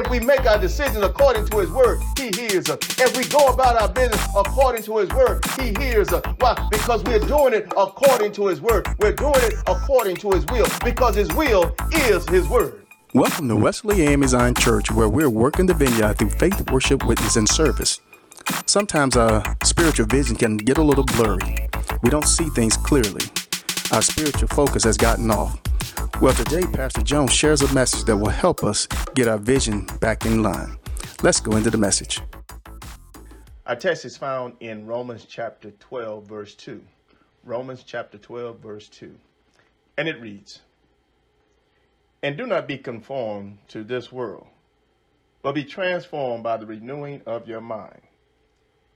If we make our decisions according to his word, he hears us. If we go about our business according to his word, he hears us. Why? Because we're doing it according to his word. We're doing it according to his will, because his will is his word. Welcome to Wesley Amazine Church, where we're working the vineyard through faith, worship, witness, and service. Sometimes our spiritual vision can get a little blurry. We don't see things clearly. Our spiritual focus has gotten off. Well, today, Pastor Jones shares a message that will help us get our vision back in line. Let's go into the message. Our text is found in Romans chapter 12, verse 2. Romans chapter 12, verse 2. And it reads, "And do not be conformed to this world, but be transformed by the renewing of your mind,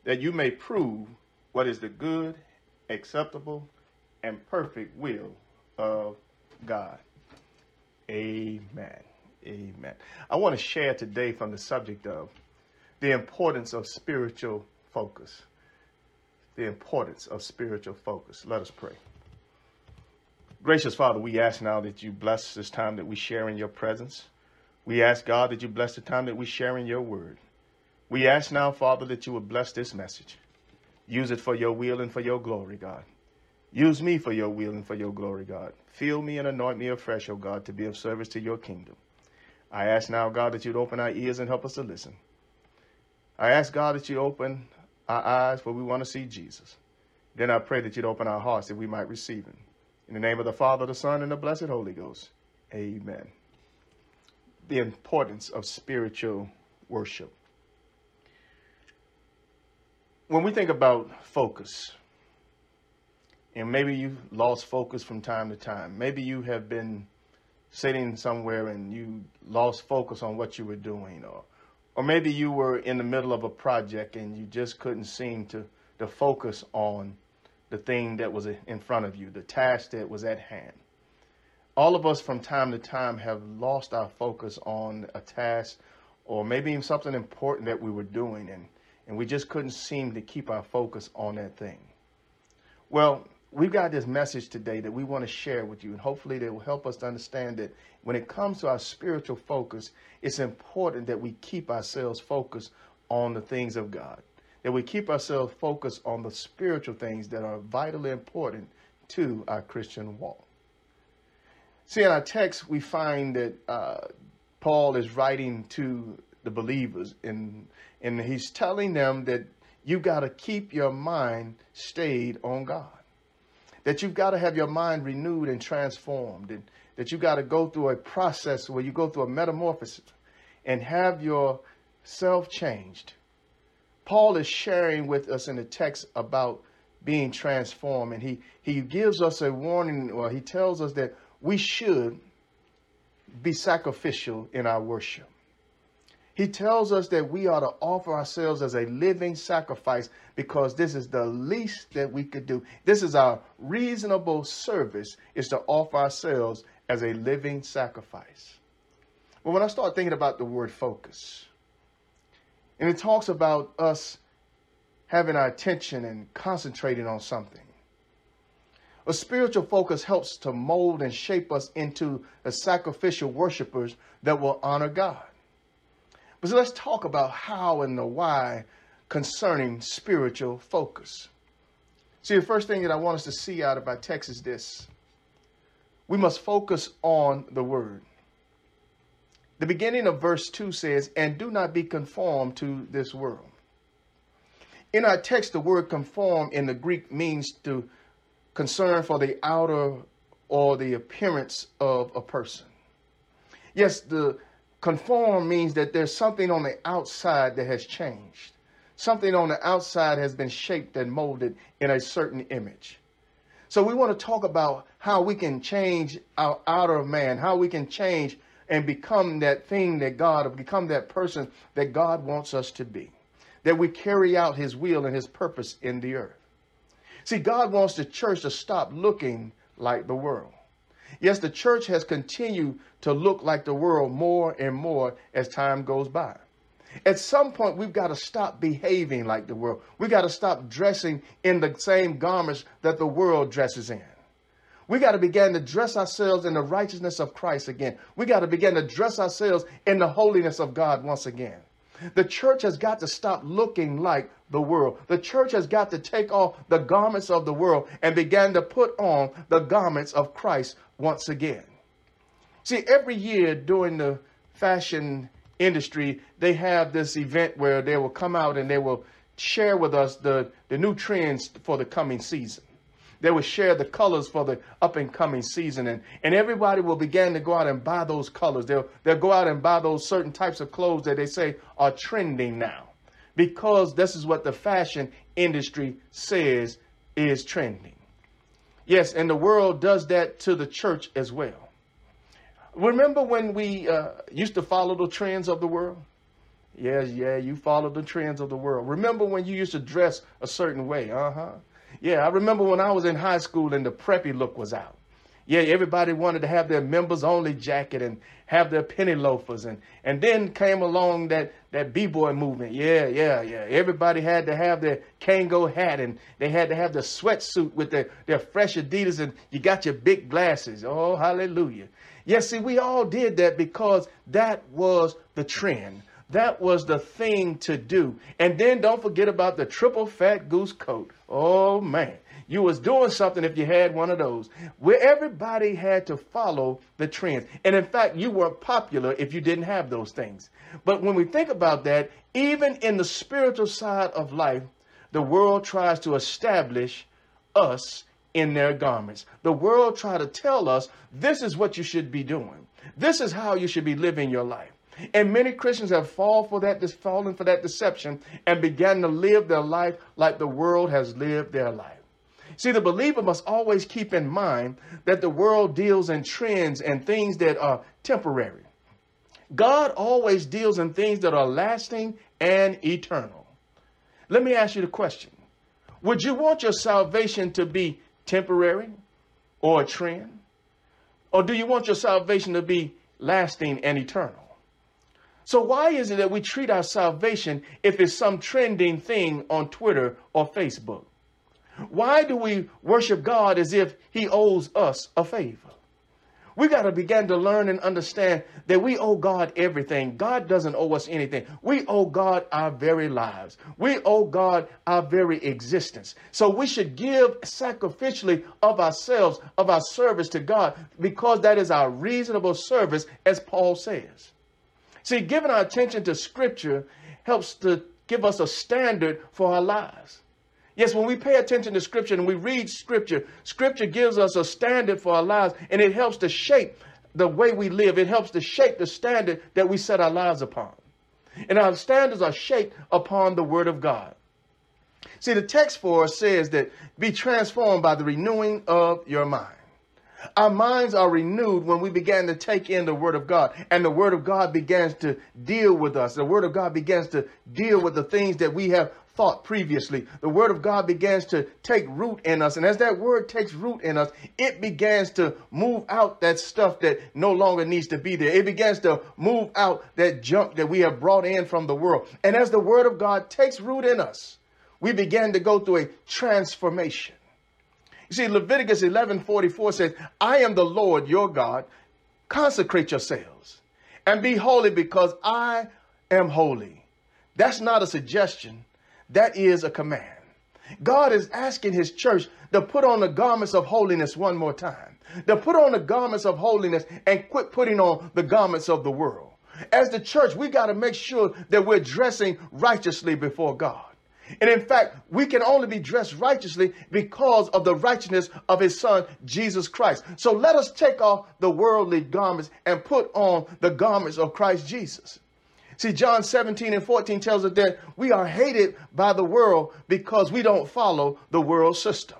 that you may prove what is the good, acceptable, and perfect will of God." Amen. Amen. I want to share today from the subject of the importance of spiritual focus. The importance of spiritual focus. Let us pray. Gracious Father, we ask now that you bless this time that we share in your presence. We ask, God, that you bless the time that we share in your word. We ask now, Father, that you would bless this message. Use it for your will and for your glory, God. Use me for your will and for your glory, God. Fill me and anoint me afresh, O God, to be of service to your kingdom. I ask now, God, that you'd open our ears and help us to listen. I ask, God, that you open our eyes, for we want to see Jesus. Then I pray that you'd open our hearts that we might receive him. In the name of the Father, the Son, and the blessed Holy Ghost. Amen. The importance of spiritual worship. When we think about focus, and maybe you've lost focus from time to time. Maybe you have been sitting somewhere and you lost focus on what you were doing. Or maybe you were in the middle of a project and you just couldn't seem to focus on the thing that was in front of you, the task that was at hand. All of us from time to time have lost our focus on a task or maybe even something important that we were doing, and we just couldn't seem to keep our focus on that thing. Well, we've got this message today that we want to share with you, and hopefully that will help us to understand that when it comes to our spiritual focus, it's important that we keep ourselves focused on the things of God, that we keep ourselves focused on the spiritual things that are vitally important to our Christian walk. See, in our text, we find that Paul is writing to the believers, and he's telling them that you got to keep your mind stayed on God, that you've got to have your mind renewed and transformed, and that you got to go through a process where you go through a metamorphosis and have yourself changed. Paul is sharing with us in the text about being transformed, and he gives us a warning, or he tells us that we should be sacrificial in our worship. He tells us that we are to offer ourselves as a living sacrifice, because this is the least that we could do. This is our reasonable service, is to offer ourselves as a living sacrifice. But when I start thinking about the word focus, and it talks about us having our attention and concentrating on something, a spiritual focus helps to mold and shape us into the sacrificial worshipers that will honor God. So let's talk about how and the why concerning spiritual focus. See, the first thing that I want us to see out of our text is this. We must focus on the word. The beginning of verse 2 says, "And do not be conformed to this world." In our text, the word conform in the Greek means to concern for the outer or the appearance of a person. Yes, the conform means that there's something on the outside that has changed. Something on the outside has been shaped and molded in a certain image. So we want to talk about how we can change our outer man, how we can change and become that thing that God, become that person that God wants us to be, that we carry out his will and his purpose in the earth. See, God wants the church to stop looking like the world. Yes, the church has continued to look like the world more and more as time goes by. At some point, we've got to stop behaving like the world. We've got to stop dressing in the same garments that the world dresses in. We got to begin to dress ourselves in the righteousness of Christ again. We got to begin to dress ourselves in the holiness of God once again. The church has got to stop looking like the world. The church has got to take off the garments of the world and begin to put on the garments of Christ once again. See, every year during the fashion industry, they have this event where they will come out and they will share with us the new trends for the coming season. They will share the colors for the up and coming season. And everybody will begin to go out and buy those colors. They'll go out and buy those certain types of clothes that they say are trending now, because this is what the fashion industry says is trending. Yes, and the world does that to the church as well. Remember when we used to follow the trends of the world? Yes, yeah, you followed the trends of the world. Remember when you used to dress a certain way? Uh-huh. Yeah, I remember when I was in high school and the preppy look was out. Yeah, everybody wanted to have their members only jacket and have their penny loafers. And then came along that B-boy movement. Yeah. Everybody had to have their Kango hat and they had to have the sweatsuit with their fresh Adidas, and you got your big glasses. Oh, hallelujah. Yes, yeah, see, we all did that because that was the trend. That was the thing to do. And then don't forget about the triple fat goose coat. Oh, man, you was doing something if you had one of those, where everybody had to follow the trends. And in fact, you weren't popular if you didn't have those things. But when we think about that, even in the spiritual side of life, the world tries to establish us in their garments. The world tries to tell us this is what you should be doing. This is how you should be living your life. And many Christians have fallen for that deception and began to live their life like the world has lived their life. See, the believer must always keep in mind that the world deals in trends and things that are temporary. God always deals in things that are lasting and eternal. Let me ask you the question. Would you want your salvation to be temporary or a trend? Or do you want your salvation to be lasting and eternal? So why is it that we treat our salvation if it's some trending thing on Twitter or Facebook? Why do we worship God as if he owes us a favor? We got to begin to learn and understand that we owe God everything. God doesn't owe us anything. We owe God our very lives. We owe God our very existence. So we should give sacrificially of ourselves, of our service to God, because that is our reasonable service, as Paul says. See, giving our attention to Scripture helps to give us a standard for our lives. Yes, when we pay attention to Scripture and we read Scripture, Scripture gives us a standard for our lives, and it helps to shape the way we live. It helps to shape the standard that we set our lives upon. And our standards are shaped upon the Word of God. See, the text for us says that be transformed by the renewing of your mind. Our minds are renewed when we began to take in the Word of God, and the Word of God begins to deal with us. The Word of God begins to deal with the things that we have thought previously. The Word of God begins to take root in us. And as that Word takes root in us, it begins to move out that stuff that no longer needs to be there. It begins to move out that junk that we have brought in from the world. And as the Word of God takes root in us, we begin to go through a transformation. You see, Leviticus 11:44 says, I am the Lord your God. Consecrate yourselves and be holy because I am holy. That's not a suggestion. That is a command. God is asking his church to put on the garments of holiness one more time, to put on the garments of holiness and quit putting on the garments of the world. As the church, we got to make sure that we're dressing righteously before God. And in fact, we can only be dressed righteously because of the righteousness of his son, Jesus Christ. So let us take off the worldly garments and put on the garments of Christ Jesus. See, John 17:14 tells us that we are hated by the world because we don't follow the world system.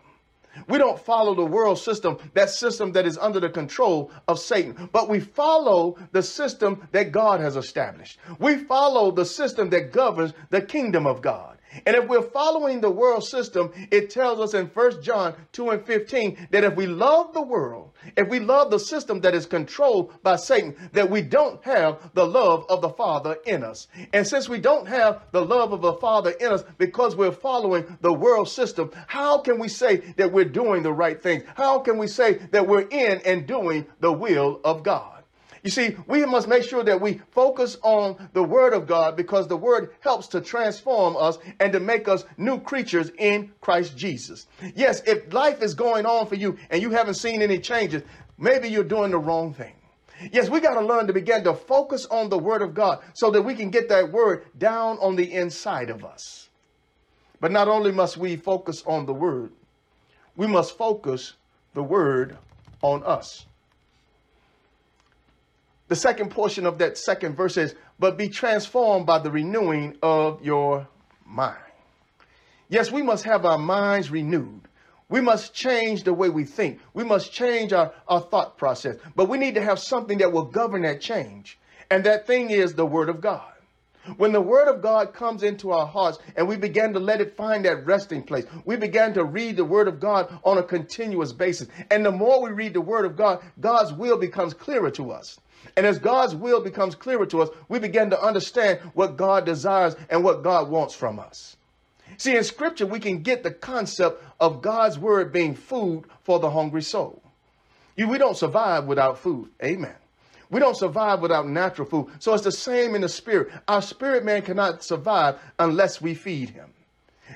We don't follow the world system that is under the control of Satan, but we follow the system that God has established. We follow the system that governs the kingdom of God. And if we're following the world system, it tells us in 1 John 2:15 that if we love the world, if we love the system that is controlled by Satan, that we don't have the love of the Father in us. And since we don't have the love of the Father in us because we're following the world system, how can we say that we're doing the right things? How can we say that we're in and doing the will of God? You see, we must make sure that we focus on the Word of God, because the Word helps to transform us and to make us new creatures in Christ Jesus. Yes, if life is going on for you and you haven't seen any changes, maybe you're doing the wrong thing. Yes, we got to learn to begin to focus on the Word of God so that we can get that Word down on the inside of us. But not only must we focus on the Word, we must focus the Word on us. The second portion of that second verse is, but be transformed by the renewing of your mind. Yes, we must have our minds renewed. We must change the way we think. We must change our thought process. But we need to have something that will govern that change. And that thing is the Word of God. When the Word of God comes into our hearts and we begin to let it find that resting place, we begin to read the Word of God on a continuous basis. And the more we read the Word of God, God's will becomes clearer to us. And as God's will becomes clearer to us, we begin to understand what God desires and what God wants from us. See, in Scripture, we can get the concept of God's Word being food for the hungry soul. We don't survive without food. Amen. We don't survive without natural food. So it's the same in the spirit. Our spirit man cannot survive unless we feed him.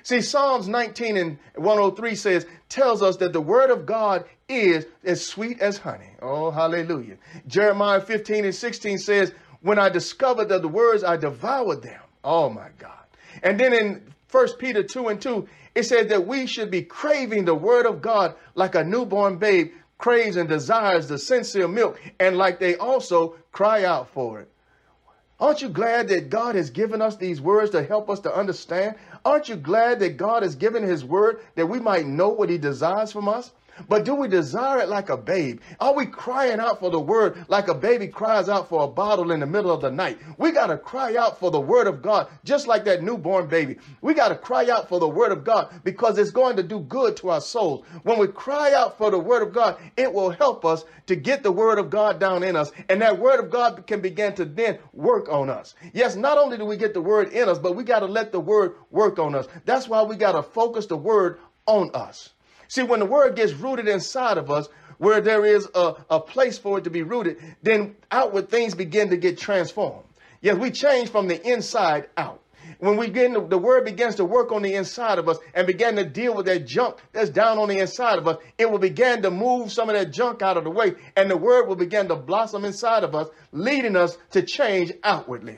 See, Psalms 19:103 tells us that the Word of God is as sweet as honey. Oh, hallelujah. Jeremiah 15:16 says, when I discovered the words, I devoured them. Oh my God. And then in 1 Peter 2:2, it says that we should be craving the Word of God like a newborn babe craves and desires the sincere milk, and like they also cry out for it. Aren't you glad that God has given us these words to help us to understand? Aren't you glad that God has given his word that we might know what he desires from us? But do we desire it like a babe? Are we crying out for the word like a baby cries out for a bottle in the middle of the night? We got to cry out for the Word of God just like that newborn baby. We got to cry out for the Word of God because it's going to do good to our souls. When we cry out for the Word of God, it will help us to get the Word of God down in us. And that Word of God can begin to then work on us. Yes, not only do we get the Word in us, but we got to let the Word work on us. That's why we got to focus the Word on us. See, when the Word gets rooted inside of us, where there is a place for it to be rooted, then outward things begin to get transformed. Yes, we change from the inside out. When we get the Word begins to work on the inside of us and begin to deal with that junk that's down on the inside of us, it will begin to move some of that junk out of the way, and the Word will begin to blossom inside of us, leading us to change outwardly.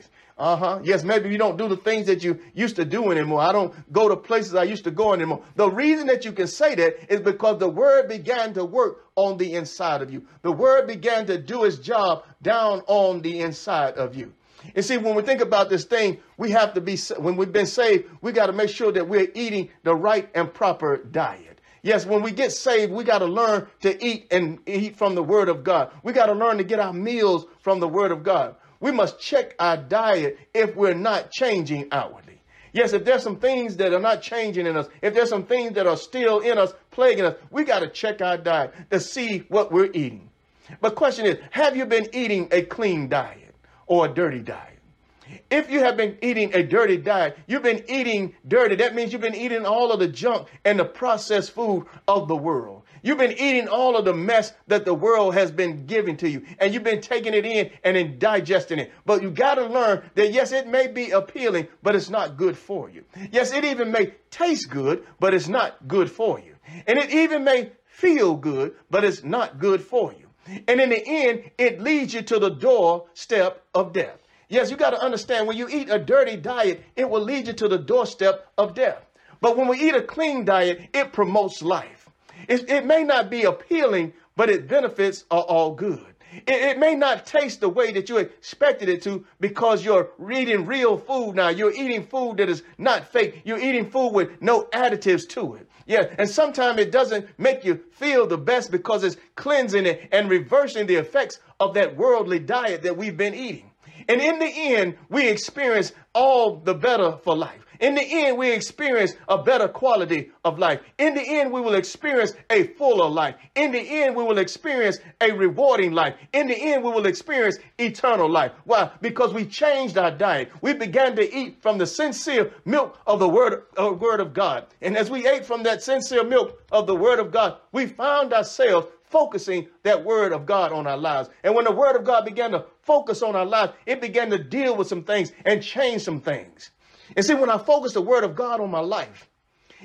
Yes, maybe you don't do the things that you used to do anymore. I don't go to places I used to go anymore. The reason that you can say that is because the Word began to work on the inside of you. The Word began to do its job down on the inside of you. And see, when we think about this thing, we have to be, when we've been saved, we got to make sure that we're eating the right and proper diet. Yes, when we get saved, we got to learn to eat and eat from the Word of God. We got to learn to get our meals from the Word of God. We must check our diet if we're not changing outwardly. Yes, if there's some things that are not changing in us, if there's some things that are still in us, plaguing us, we got to check our diet to see what we're eating. But question is, have you been eating a clean diet or a dirty diet? If you have been eating a dirty diet, you've been eating dirty. That means you've been eating all of the junk and the processed food of the world. You've been eating all of the mess that the world has been giving to you, and you've been taking it in and then digesting it. But you got to learn that, yes, it may be appealing, but it's not good for you. Yes, it even may taste good, but it's not good for you. And it even may feel good, but it's not good for you. And in the end, it leads you to the doorstep of death. Yes, you got to understand, when you eat a dirty diet, it will lead you to the doorstep of death. But when we eat a clean diet, it promotes life. It may not be appealing, but its benefits are all good. It may not taste the way that you expected it to, because you're eating real food now. You're eating food that is not fake. You're eating food with no additives to it. Yeah, and sometimes it doesn't make you feel the best because it's cleansing it and reversing the effects of that worldly diet that we've been eating. And in the end, we experience all the better for life. In the end, we experience a better quality of life. In the end, we will experience a fuller life. In the end, we will experience a rewarding life. In the end, we will experience eternal life. Why? Because we changed our diet. We began to eat from the sincere milk of the word of God. And as we ate from that sincere milk of the word of God, we found ourselves focusing that word of God on our lives. And when the word of God began to focus on our lives, it began to deal with some things and change some things. And see, when I focus the word of God on my life,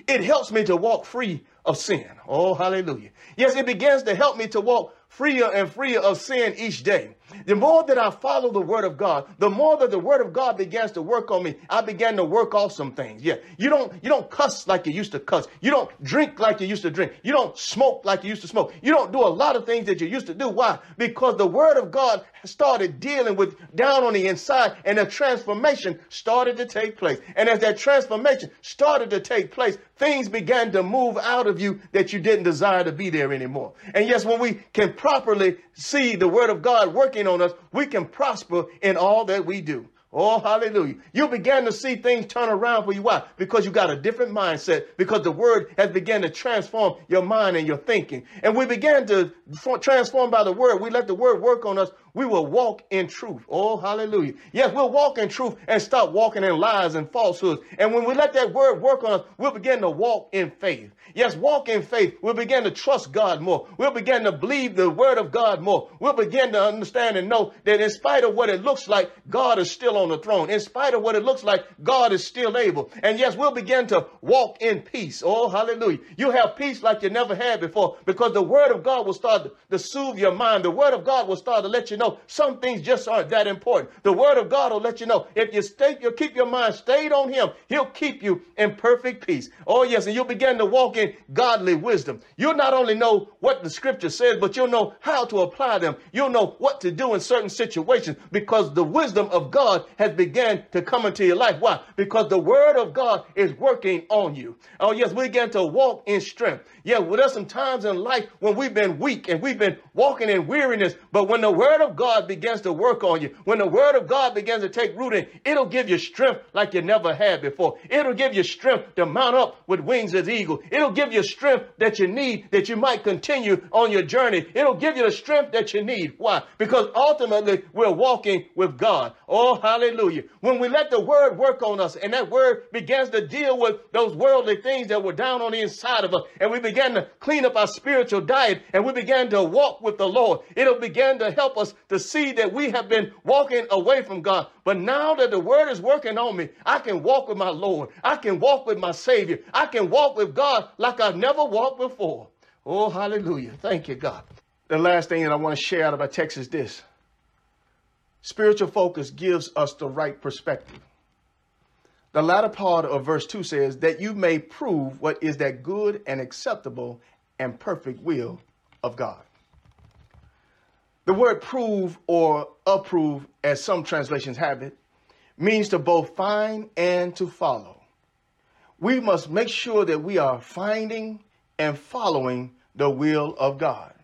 it helps me to walk free of sin. Oh, hallelujah. Yes, it begins to help me to walk freer and freer of sin each day. The more that I follow the word of God, the more that the word of God begins to work on me, I began to work off some things. Yeah. You don't cuss like you used to cuss. You don't drink like you used to drink. You don't smoke like you used to smoke. You don't do a lot of things that you used to do. Why? Because the word of God started dealing with down on the inside, and a transformation started to take place. And as that transformation started to take place, things began to move out of you that you didn't desire to be there anymore. And yes, when we can properly see the word of God working on us, we can prosper in all that we do. Oh, hallelujah. You began to see things turn around for you. Why? Because you got a different mindset, because the word has begun to transform your mind and your thinking. And we began to transform by the word. We let the word work on us. We will walk in truth. Oh, hallelujah. Yes, we'll walk in truth and stop walking in lies and falsehoods. And when we let that word work on us, we'll begin to walk in faith. Yes, walk in faith. We'll begin to trust God more. We'll begin to believe the word of God more. We'll begin to understand and know that in spite of what it looks like, God is still on the throne. In spite of what it looks like, God is still able. And yes, we'll begin to walk in peace. Oh, hallelujah. You'll have peace like you never had before, because the word of God will start to soothe your mind. The word of God will start to let you know some things just aren't that important. The word of God will let you know, if you keep your mind stayed on him, he'll keep you in perfect peace. Oh yes, and you'll begin to walk in godly wisdom. You'll not only know what the scripture says, but you'll know how to apply them. You'll know what to do in certain situations, because the wisdom of God has begun to come into your life. Why? Because the word of God is working on you. Oh yes, we begin to walk in strength. Yeah, well, there's some times in life when we've been weak and we've been walking in weariness, but when the word of God begins to work on you, when the word of God begins to take root in, it'll give you strength like you never had before. It'll give you strength to mount up with wings as eagle. It'll give you strength that you need, that you might continue on your journey. It'll give you the strength that you need. Why? Because ultimately we're walking with God. Oh, hallelujah. When we let the word work on us, and that word begins to deal with those worldly things that were down on the inside of us, and we began to clean up our spiritual diet, and we began to walk with the Lord, it'll begin to help us to see that we have been walking away from God. But now that the word is working on me, I can walk with my Lord. I can walk with my Savior. I can walk with God like I've never walked before. Oh, hallelujah. Thank you, God. The last thing that I want to share out of our text is this. Spiritual focus gives us the right perspective. The latter part of verse 2 says that you may prove what is that good and acceptable and perfect will of God. The word prove or approve, as some translations have it, means to both find and to follow. We must make sure that we are finding and following the will of God.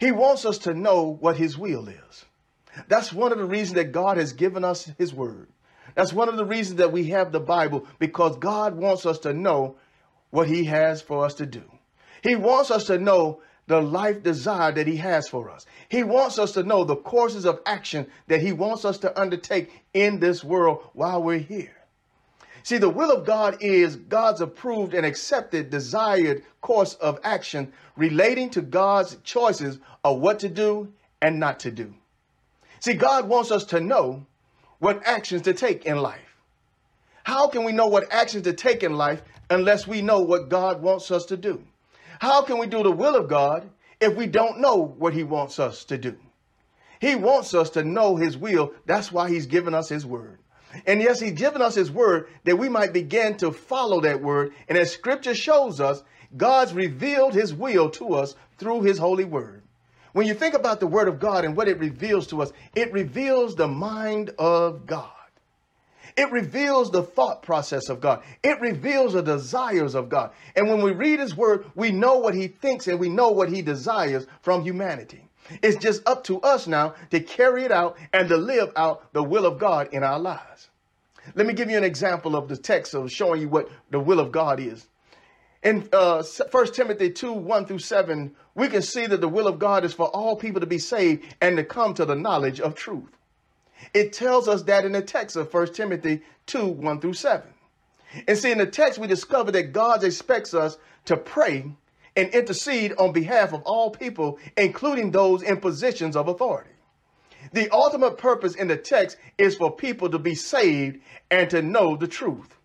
He wants us to know what his will is. That's one of the reasons that God has given us his word. That's one of the reasons that we have the Bible, because God wants us to know what he has for us to do. He wants us to know the life desire that he has for us. He wants us to know the courses of action that he wants us to undertake in this world while we're here. See, the will of God is God's approved and accepted desired course of action relating to God's choices of what to do and not to do. See, God wants us to know what actions to take in life. How can we know what actions to take in life unless we know what God wants us to do? How can we do the will of God if we don't know what he wants us to do? He wants us to know his will. That's why he's given us his word. And yes, he's given us his word that we might begin to follow that word. And as scripture shows us, God's revealed his will to us through his holy word. When you think about the word of God and what it reveals to us, it reveals the mind of God. It reveals the thought process of God. It reveals the desires of God. And when we read his word, we know what he thinks and we know what he desires from humanity. It's just up to us now to carry it out and to live out the will of God in our lives. Let me give you an example of the text of showing you what the will of God is. In 1 Timothy 2:1-7, we can see that the will of God is for all people to be saved and to come to the knowledge of truth. It tells us that in the text of 1 Timothy 2:1-7. And see, in the text, we discover that God expects us to pray and intercede on behalf of all people, including those in positions of authority. The ultimate purpose in the text is for people to be saved and to know the truth.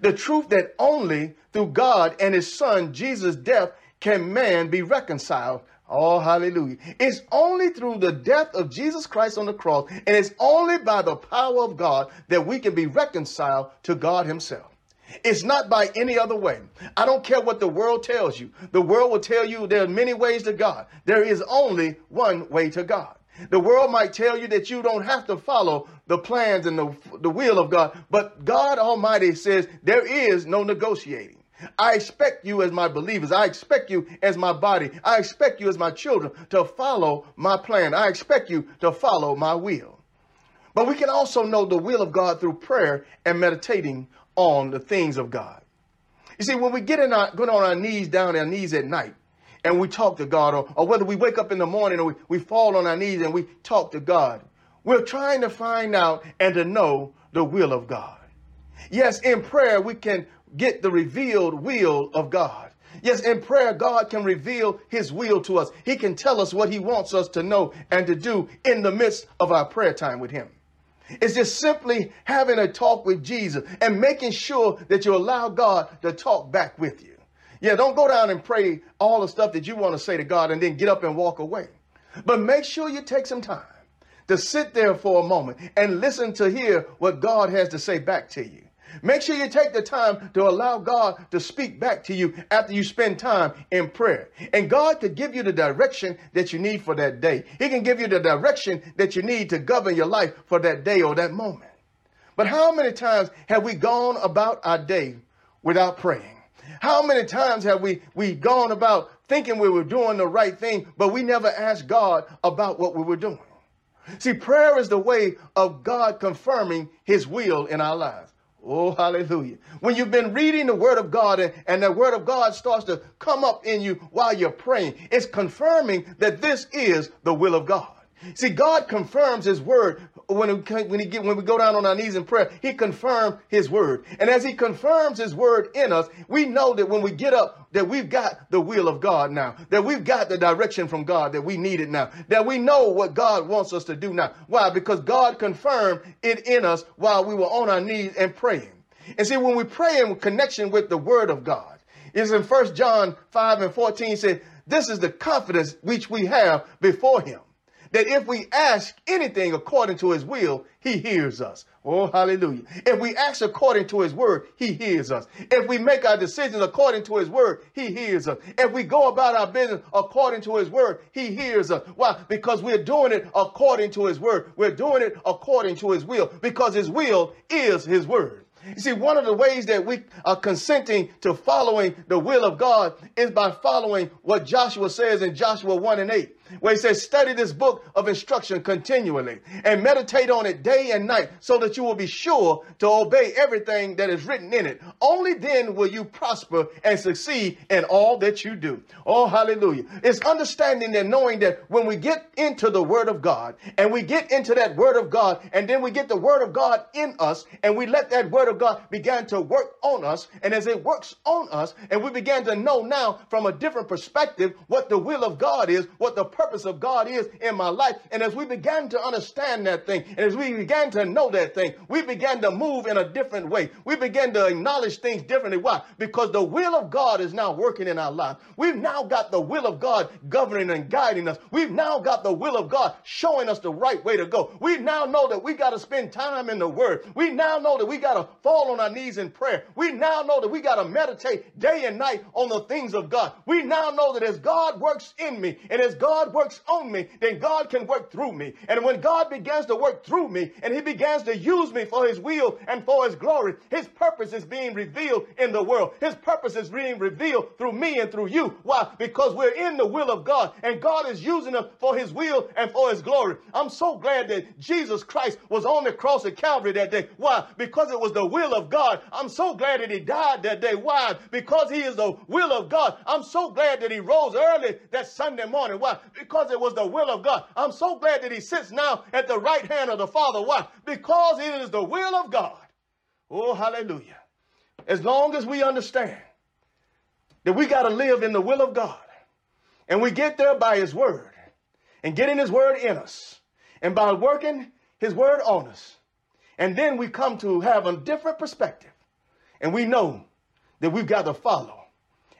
The truth that only through God and his son, Jesus' death, can man be reconciled. Oh, hallelujah. It's only through the death of Jesus Christ on the cross, and it's only by the power of God that we can be reconciled to God himself. It's not by any other way. I don't care what the world tells you. The world will tell you there are many ways to God. There is only one way to God. The world might tell you that you don't have to follow the plans and the will of God, but God Almighty says there is no negotiating. I expect you as my believers. I expect you as my body. I expect you as my children to follow my plan. I expect you to follow my will. But we can also know the will of God through prayer and meditating on the things of God. You see, when we get on our knees at night and we talk to God, or whether we wake up in the morning or we fall on our knees and we talk to God, we're trying to find out and to know the will of God. Yes, in prayer, we can get the revealed will of God. Yes, in prayer, God can reveal his will to us. He can tell us what he wants us to know and to do in the midst of our prayer time with him. It's just simply having a talk with Jesus and making sure that you allow God to talk back with you. Yeah, don't go down and pray all the stuff that you want to say to God and then get up and walk away. But make sure you take some time to sit there for a moment and listen to hear what God has to say back to you. Make sure you take the time to allow God to speak back to you after you spend time in prayer. And God could give you the direction that you need for that day. He can give you the direction that you need to govern your life for that day or that moment. But how many times have we gone about our day without praying? How many times have we gone about thinking we were doing the right thing, but we never asked God about what we were doing? See, prayer is the way of God confirming his will in our lives. Oh, hallelujah. When you've been reading the word of God and the word of God starts to come up in you while you're praying, it's confirming that this is the will of God. See, God confirms his word when we go down on our knees in prayer. He confirms his word. And as he confirms his word in us, we know that when we get up, that we've got the will of God now, that we've got the direction from God that we needed now, that we know what God wants us to do now. Why? Because God confirmed it in us while we were on our knees and praying. And see, when we pray in connection with the word of God, it's in 1 John 5:14 said, this is the confidence which we have before him, that if we ask anything according to his will, he hears us. Oh, hallelujah. If we ask according to his word, he hears us. If we make our decisions according to his word, he hears us. If we go about our business according to his word, he hears us. Why? Because we're doing it according to his word. We're doing it according to his will, because his will is his word. You see, one of the ways that we are consenting to following the will of God is by following what Joshua says in Joshua 1:8, where he says, study this book of instruction continually and meditate on it day and night so that you will be sure to obey everything that is written in it. Only then will you prosper and succeed in all that you do. Oh, hallelujah. It's understanding and knowing that when we get into the word of God and we get into that word of God and then we get the word of God in us and we let that word of God began to work on us, and as it works on us and we began to know now from a different perspective what the will of God is, what the purpose of God is in my life, and as we began to understand that thing and as we began to know that thing, we began to move in a different way. We began to acknowledge things differently. Why? Because the will of God is now working in our life. We've now got the will of God governing and guiding us. We've now got the will of God showing us the right way to go. We now know that we got to spend time in the word. We now know that we got to fall on our knees in prayer. We now know that we got to meditate day and night on the things of God. We now know that as God works in me and as God God works on me, then God can work through me. And when God begins to work through me and he begins to use me for his will and for his glory, his purpose is being revealed in the world. His purpose is being revealed through me and through you. Why? Because we're in the will of God and God is using us for his will and for his glory. I'm so glad that Jesus Christ was on the cross at Calvary that day. Why? Because it was the will of God. I'm so glad that he died that day. Why? Because he is the will of God. I'm so glad that he rose early that Sunday morning. Why? Because it was the will of God. I'm so glad that he sits now at the right hand of the Father. Why? Because it is the will of God. Oh, hallelujah. As long as we understand that we got to live in the will of God, and we get there by his word and getting his word in us and by working his word on us, and then we come to have a different perspective, and we know that we've got to follow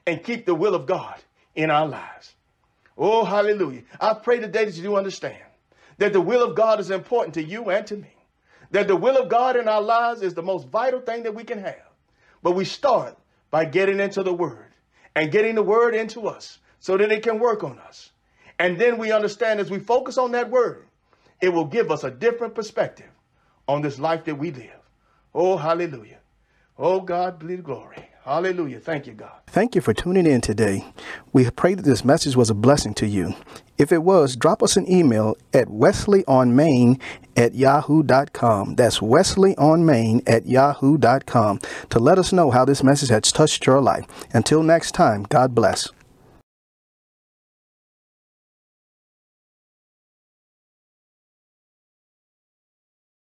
and keep the will of God in our lives. Oh, hallelujah. I pray today that you do understand that the will of God is important to you and to me, that the will of God in our lives is the most vital thing that we can have. But we start by getting into the word and getting the word into us so that it can work on us. And then we understand as we focus on that word, it will give us a different perspective on this life that we live. Oh, hallelujah. Oh, God, be the glory. Hallelujah. Thank you, God. Thank you for tuning in today. We pray that this message was a blessing to you. If it was, drop us an email at wesleyonmain@yahoo.com. That's wesleyonmain@yahoo.com to let us know how this message has touched your life. Until next time, God bless.